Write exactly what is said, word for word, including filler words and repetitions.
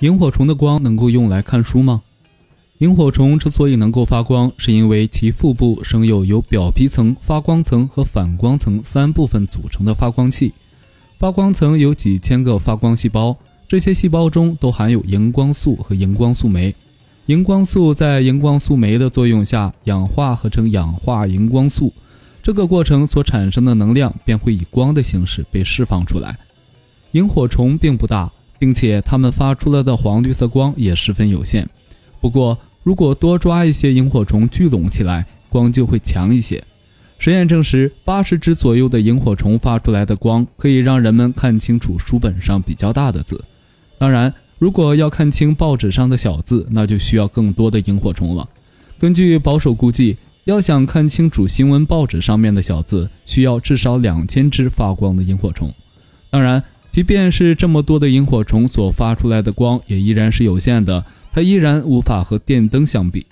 萤火虫的光能够用来看书吗？萤火虫之所以能够发光，是因为其腹部生有由表皮层、发光层和反光层三部分组成的发光器。发光层有几千个发光细胞，这些细胞中都含有荧光素和荧光素酶。荧光素在荧光素酶的作用下氧化合成氧化荧光素，这个过程所产生的能量便会以光的形式被释放出来。萤火虫并不大，并且它们发出来的黄绿色光也十分有限。不过，如果多抓一些萤火虫聚拢起来，光就会强一些。实验证实，八十只左右的萤火虫发出来的光可以让人们看清楚书本上比较大的字。当然，如果要看清报纸上的小字，那就需要更多的萤火虫了。根据保守估计，要想看清楚新闻报纸上面的小字，需要至少两千只发光的萤火虫。当然，即便是这么多的萤火虫所发出来的光也依然是有限的，它依然无法和电灯相比。